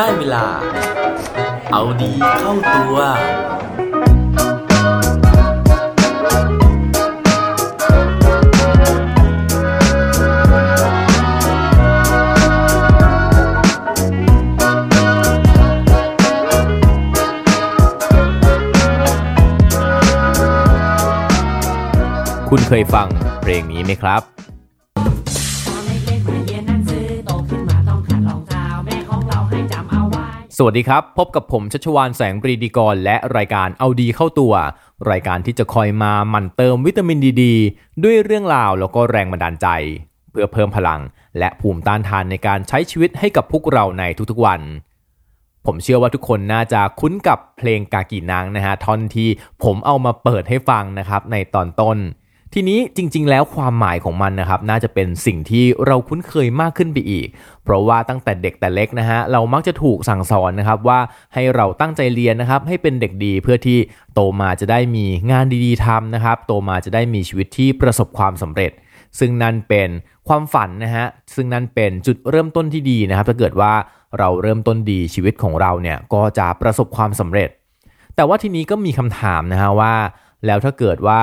ได้เวลาเอาดีเข้าตัวคุณเคยฟังเพลงนี้ไหมครับสวัสดีครับพบกับผมชัชวาลแสงปรีดีกรและรายการเอาดีเข้าตัวรายการที่จะคอยมาหมั่นเติมวิตามินดีดีด้วยเรื่องราวแล้วก็แรงบันดาลใจเพื่อเพิ่มพลังและภูมิต้านทานในการใช้ชีวิตให้กับพวกเราในทุกๆวันผมเชื่อว่าทุกคนน่าจะคุ้นกับเพลงกากีนางนะฮะท่อนที่ผมเอามาเปิดให้ฟังนะครับในตอนต้นทีนี้จริงๆแล้วความหมายของมันนะครับน่าจะเป็นสิ่งที่เราคุ้นเคยมากขึ้นไปอีกเพราะว่าตั้งแต่เด็กแต่เล็กนะฮะเรามักจะถูกสั่งสอนนะครับว่าให้เราตั้งใจเรียนนะครับให้เป็นเด็กดีเพื่อที่โตมาจะได้มีงานดีๆทำนะครับโตมาจะได้มีชีวิตที่ประสบความสำเร็จซึ่งนั่นเป็นความฝันนะฮะซึ่งนั่นเป็นจุดเริ่มต้นที่ดีนะครับถ้าเกิดว่าเราเริ่มต้นดีชีวิตของเราเนี่ยก็จะประสบความสำเร็จแต่ว่าทีนี้ก็มีคำถามนะฮะว่าแล้วถ้าเกิดว่า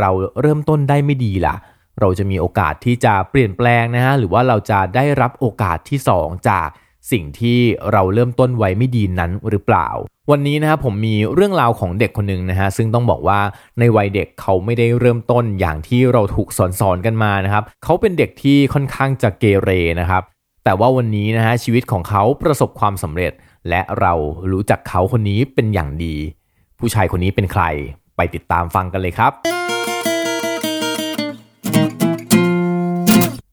เราเริ่มต้นได้ไม่ดีล่ะเราจะมีโอกาสที่จะเปลี่ยนแปลงนะฮะหรือว่าเราจะได้รับโอกาสที่สองจากสิ่งที่เราเริ่มต้นไว้ไม่ดีนั้นหรือเปล่าวันนี้นะครับผมมีเรื่องราวของเด็กคนนึงนะฮะซึ่งต้องบอกว่าในวัยเด็กเขาไม่ได้เริ่มต้นอย่างที่เราถูกสอนกันมานะครับเขาเป็นเด็กที่ค่อนข้างจะเกเรนะครับแต่ว่าวันนี้นะฮะชีวิตของเขาประสบความสำเร็จและเรารู้จักเขาคนนี้เป็นอย่างดีผู้ชายคนนี้เป็นใครไปติดตามฟังกันเลยครับ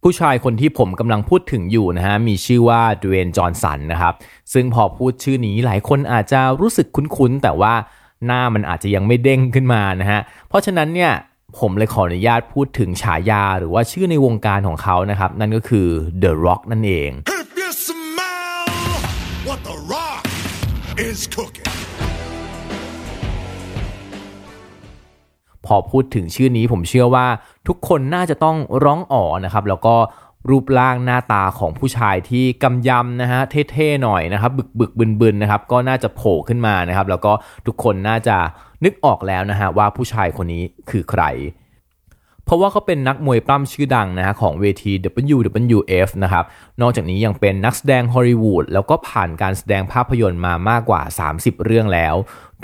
ผู้ชายคนที่ผมกำลังพูดถึงอยู่นะฮะมีชื่อว่า Dwayne Johnson นะครับซึ่งพอพูดชื่อนี้หลายคนอาจจะรู้สึกคุ้นๆแต่ว่าหน้ามันอาจจะยังไม่เด้งขึ้นมานะฮะเพราะฉะนั้นเนี่ยผมเลยขออนุญาตพูดถึงฉายาหรือว่าชื่อในวงการของเขานะครับนั่นก็คือ The Rock นั่นเอง If you smell what the rock is cookingพอพูดถึงชื่อนี้ผมเชื่อว่าทุกคนน่าจะต้องร้องอ๋อนะครับแล้วก็รูปร่างหน้าตาของผู้ชายที่กำยำนะฮะเท่ๆหน่อยนะครับบึกๆบึนๆนะครับก็น่าจะโผล่ขึ้นมานะครับแล้วก็ทุกคนน่าจะนึกออกแล้วนะฮะว่าผู้ชายคนนี้คือใครเพราะว่าเขาเป็นนักมวยปล้ำชื่อดังนะฮะของเวที WWF นะครับนอกจากนี้ยังเป็นนักแสดงฮอลลีวูดแล้วก็ผ่านการแสดงภาพยนตร์มามากกว่า30เรื่องแล้ว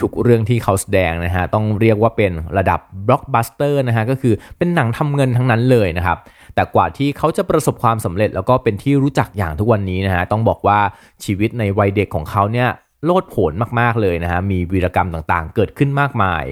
ทุกเรื่องที่เขาแสดงนะฮะต้องเรียกว่าเป็นระดับบล็อกบัสเตอร์นะฮะก็คือเป็นหนังทำเงินทั้งนั้นเลยนะครับแต่กว่าที่เขาจะประสบความสำเร็จแล้วก็เป็นที่รู้จักอย่างทุกวันนี้นะฮะต้องบอกว่าชีวิตในวัยเด็กของเขาเนี่ยโลดโผนมากๆเลยนะฮะมีวีรกรรมต่างๆเกิดขึ้นมากมาย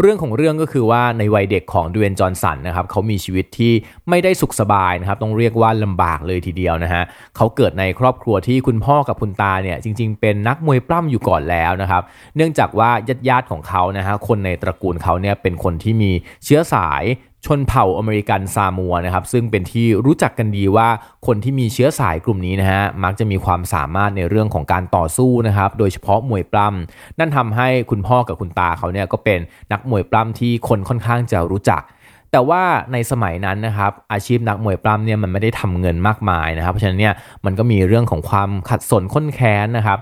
เรื่องของเรื่องก็คือว่าในวัยเด็กของดเวย์น จอห์นสันนะครับเขามีชีวิตที่ไม่ได้สุขสบายนะครับต้องเรียกว่าลำบากเลยทีเดียวนะฮะเขาเกิดในครอบครัวที่คุณพ่อกับคุณตาเนี่ยจริงๆเป็นนักมวยปล้ำอยู่ก่อนแล้วนะครับเนื่องจากว่าญาติของเขานะฮะคนในตระกูลเขาเนี่ยเป็นคนที่มีเชื้อสายชนเผ่าอเมริกันซามัวนะครับซึ่งเป็นที่รู้จักกันดีว่าคนที่มีเชื้อสายกลุ่มนี้นะฮะมักจะมีความสามารถในเรื่องของการต่อสู้นะครับโดยเฉพาะมวยปล้ำนั่นทำให้คุณพ่อกับคุณตาเขาเนี่ยก็เป็นนักมวยปล้ำที่คนค่อนข้างจะรู้จักแต่ว่าในสมัยนั้นนะครับอาชีพนักมวยปล้ำเนี่ยมันไม่ได้ทำเงินมากมายนะครับเพราะฉะนั้นเนี่ยมันก็มีเรื่องของความขัดสนข้นแค้นนะครับ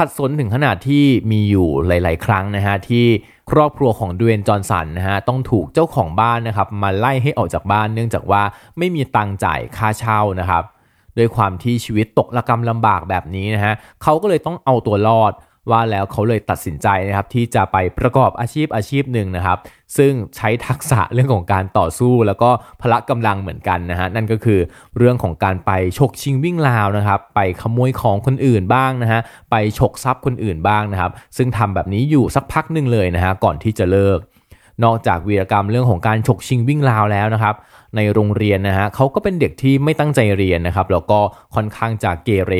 ขัดสนถึงขนาดที่มีอยู่หลายๆครั้งนะฮะที่ครอบครัวของดเวย์น จอห์นสันนะฮะต้องถูกเจ้าของบ้านนะครับมาไล่ให้ออกจากบ้านเนื่องจากว่าไม่มีตังค์จ่ายค่าเช่านะครับด้วยความที่ชีวิตตกระกำลำบากแบบนี้นะฮะเขาก็เลยต้องเอาตัวรอดว่าแล้วเขาเลยตัดสินใจนะครับที่จะไปประกอบอาชีพหนึ่งนะครับซึ่งใช้ทักษะเรื่องของการต่อสู้แล้วก็พละกำลังเหมือนกันนะฮะนั่นก็คือเรื่องของการไปฉกชิงวิ่งราวนะครับไปขโมยของคนอื่นบ้างนะฮะไปฉกทรัพย์คนอื่นบ้างนะครับซึ่งทำแบบนี้อยู่สักพักนึงเลยนะฮะก่อนที่จะเลิกนอกจากวีรกรรมเรื่องของการฉกชิงวิ่งราวแล้วนะครับในโรงเรียนนะฮะเขาก็เป็นเด็กที่ไม่ตั้งใจเรียนนะครับแล้วก็ค่อนข้างจะเกเร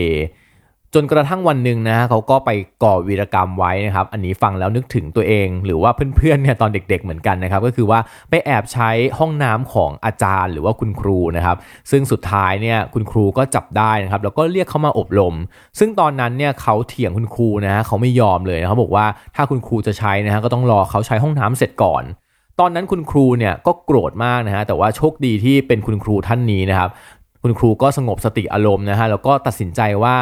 จนกระทั่งวันหนึ่งนะฮะเขาก็ไปก่อวีรกรรมไว้นะครับอันนี้ฟังแล้วนึกถึงตัวเองหรือว่าเพื่อนๆเนี่ยตอนเด็กๆเหมือนกันนะครับก็คือว่าไปแอบใช้ห้องน้ำของอาจารย์หรือว่าคุณครูนะครับซึ่งสุดท้ายเนี่ยคุณครูก็จับได้นะครับแล้วก็เรียกเขามาอบรมซึ่งตอนนั้นเนี่ยเขาเถียงคุณครูนะฮะเขาไม่ยอมเลยนะครับบอกว่าถ้าคุณครูจะใช้นะฮะก็ต้องรอเขาใช้ห้องน้ำเสร็จก่อนตอนนั้นคุณครูเนี่ยก็โกรธมากนะฮะแต่ว่าโชคดีที่เป็นคุณครูท่านนี้นะครับคุณครูก็สงบสติอารมณ์นะฮะแล้วก็ตัดสินใจว่า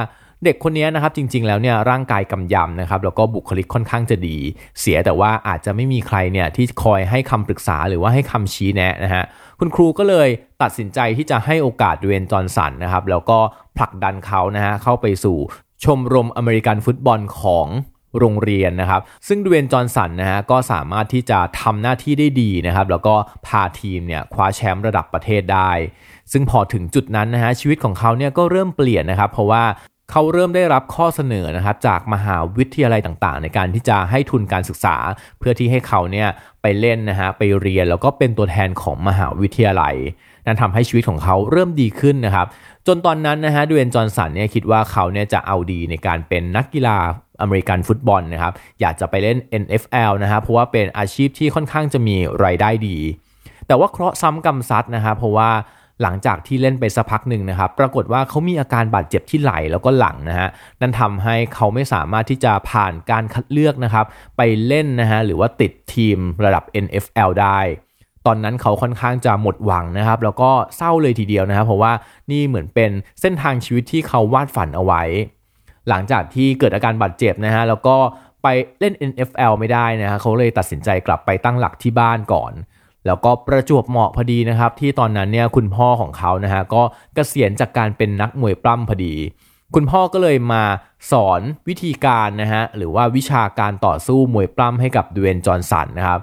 เด็กคนนี้นะครับจริงๆแล้วเนี่ยร่างกายกำยำนะครับแล้วก็บุคลิกค่อนข้างจะดีเสียแต่ว่าอาจจะไม่มีใครเนี่ยที่คอยให้คำปรึกษาหรือว่าให้คำชี้แนะนะฮะคุณครูก็เลยตัดสินใจที่จะให้โอกาสดเวนจอนสันนะครับแล้วก็ผลักดันเขานะฮะเข้าไปสู่ชมรมอเมริกันฟุตบอลของโรงเรียนนะครับซึ่งดเวนจอนสันนะฮะก็สามารถที่จะทำหน้าที่ได้ดีนะครับแล้วก็พาทีมเนี่ยคว้าแชมป์ระดับประเทศได้ซึ่งพอถึงจุดนั้นนะฮะชีวิตของเขาเนี่ยก็เริ่มเปลี่ยนนะครับเพราะว่าเขาเริ่มได้รับข้อเสนอนะครับจากมหาวิทยาลัยต่างๆในการที่จะให้ทุนการศึกษาเพื่อที่ให้เขาเนี่ยไปเล่นนะฮะไปเรียนแล้วก็เป็นตัวแทนของมหาวิทยาลัยนั่นทำให้ชีวิตของเขาเริ่มดีขึ้นนะครับจนตอนนั้นนะฮะดเวนจอนสันเนี่ยคิดว่าเขาเนี่ยจะเอาดีในการเป็นนักกีฬาอเมริกันฟุตบอลนะครับอยากจะไปเล่น NFL นะฮะเพราะว่าเป็นอาชีพที่ค่อนข้างจะมีรายได้ดีแต่ว่าเคราะห์ซ้ำกรรมซัดนะฮะเพราะว่าหลังจากที่เล่นไปสักพักหนึ่งนะครับปรากฏว่าเขามีอาการบาดเจ็บที่ไหล่แล้วก็หลังนะฮะนั่นทำให้เขาไม่สามารถที่จะผ่านการคัดเลือกนะครับไปเล่นนะฮะหรือว่าติดทีมระดับ NFL ได้ตอนนั้นเขาค่อนข้างจะหมดหวังนะครับแล้วก็เศร้าเลยทีเดียวนะครับเพราะว่านี่เหมือนเป็นเส้นทางชีวิตที่เขาวาดฝันเอาไว้หลังจากที่เกิดอาการบาดเจ็บนะฮะแล้วก็ไปเล่น NFL ไม่ได้นะฮะเขาเลยตัดสินใจกลับไปตั้งหลักที่บ้านก่อนแล้วก็ประจวบเหมาะพอดีนะครับที่ตอนนั้นเนี่ยคุณพ่อของเขานะฮะก็เกษียณจากการเป็นนักมวยปล้ำพอดีคุณพ่อก็เลยมาสอนวิธีการนะฮะหรือว่าวิชาการต่อสู้มวยปล้ำให้กับดเวนจอนสันนะครับ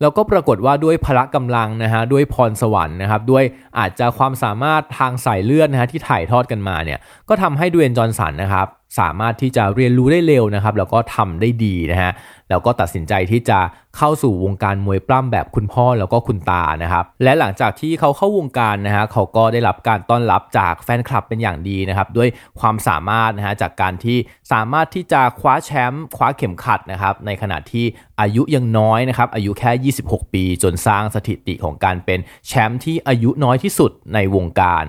แล้วก็ปรากฏว่าด้วยพละกำลังนะฮะด้วยพรสวรรค์นะครับด้วยอาจจะความสามารถทางสายเลือดนะฮะที่ถ่ายทอดกันมาเนี่ยก็ทำให้ดเวนจอนสันนะครับสามารถที่จะเรียนรู้ได้เร็วนะครับแล้วก็ทำได้ดีนะฮะแล้วก็ตัดสินใจที่จะเข้าสู่วงการมวยปล้ำแบบคุณพ่อแล้วก็คุณตานะครับและหลังจากที่เขาเข้าวงการนะฮะเขาก็ได้รับการต้อนรับจากแฟนคลับเป็นอย่างดีนะครับด้วยความสามารถนะฮะจากการที่สามารถที่จะคว้าแชมป์คว้าเข็มขัดนะครับในขณะที่อายุยังน้อยนะครับอายุแค่26ปีจนสร้างสถิติของการเป็นแชมป์ที่อายุน้อยที่สุดในวงการ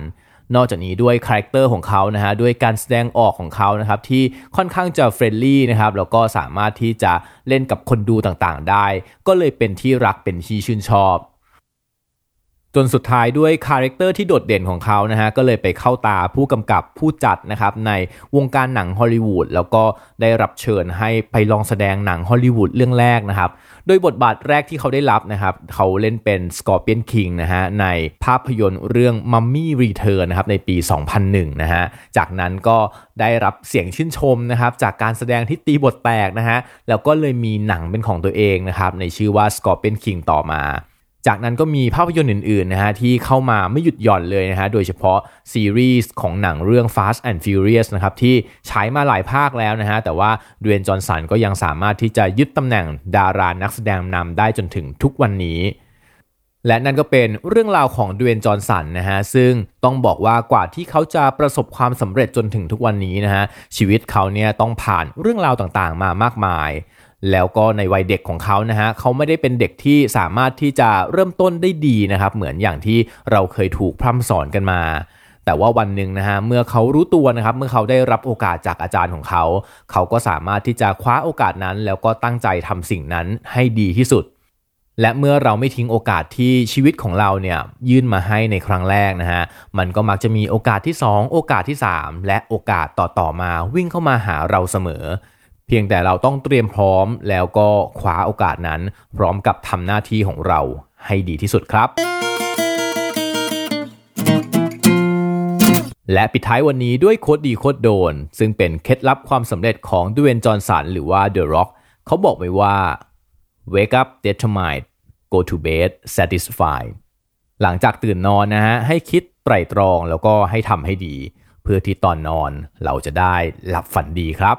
นอกจากนี้ด้วยคาแรคเตอร์ของเขานะฮะด้วยการแสดงออกของเขานะครับที่ค่อนข้างจะเฟรนลี่นะครับแล้วก็สามารถที่จะเล่นกับคนดูต่างๆได้ก็เลยเป็นที่รักเป็นที่ชื่นชอบจนสุดท้ายด้วยคาแรคเตอร์ที่โดดเด่นของเขานะฮะก็เลยไปเข้าตาผู้กำกับผู้จัดนะครับในวงการหนังฮอลลีวูดแล้วก็ได้รับเชิญให้ไปลองแสดงหนังฮอลลีวูดเรื่องแรกนะครับโดยบทบาทแรกที่เขาได้รับนะครับเขาเล่นเป็น Scorpion King นะฮะในภาพยนตร์เรื่อง Mummy Returns นะครับในปี 2001 นะฮะจากนั้นก็ได้รับเสียงชื่นชมนะครับจากการแสดงที่ตีบทแตกนะฮะแล้วก็เลยมีหนังเป็นของตัวเองนะครับในชื่อว่า Scorpion King ต่อมาจากนั้นก็มีภาพยนตร์อื่นๆนะฮะที่เข้ามาไม่หยุดหย่อนเลยนะฮะโดยเฉพาะซีรีส์ของหนังเรื่อง Fast and Furious นะครับที่ใช้มาหลายภาคแล้วนะฮะแต่ว่าดเวนจอนสันก็ยังสามารถที่จะยึดตำแหน่งดารานักแสดงนำได้จนถึงทุกวันนี้และนั่นก็เป็นเรื่องราวของดเวนจอนสันนะฮะซึ่งต้องบอกว่ากว่าที่เขาจะประสบความสำเร็จจนถึงทุกวันนี้นะฮะชีวิตเขาเนี่ยต้องผ่านเรื่องราวต่างๆมามากมายแล้วก็ในวัยเด็กของเขานะฮะเขาไม่ได้เป็นเด็กที่สามารถที่จะเริ่มต้นได้ดีนะครับเหมือนอย่างที่เราเคยถูกพร่ำสอนกันมาแต่ว่าวันหนึ่งนะฮะเมื่อเขารู้ตัวนะครับเมื่อเขาได้รับโอกาสจากอาจารย์ของเขาเขาก็สามารถที่จะคว้าโอกาสนั้นแล้วก็ตั้งใจทำสิ่งนั้นให้ดีที่สุดและเมื่อเราไม่ทิ้งโอกาสที่ชีวิตของเราเนี่ยยื่นมาให้ในครั้งแรกนะฮะมันก็มักจะมีโอกาสที่2โอกาสที่3และโอกาสต่อๆมาวิ่งเข้ามาหาเราเสมอเพียงแต่เราต้องเตรียมพร้อมแล้วก็คว้าโอกาสนั้นพร้อมกับทำหน้าที่ของเราให้ดีที่สุดครับและปิดท้ายวันนี้ด้วยโคตรดีโคตรโดนซึ่งเป็นเคล็ดลับความสำเร็จของดเวนจอนสันหรือว่าเดอะร็อกเขาบอกไว้ว่า Wake up determined go to bed satisfied หลังจากตื่นนอนนะฮะให้คิดไตร่ตรองแล้วก็ให้ทำให้ดีเพื่อที่ตอนนอนเราจะได้หลับฝันดีครับ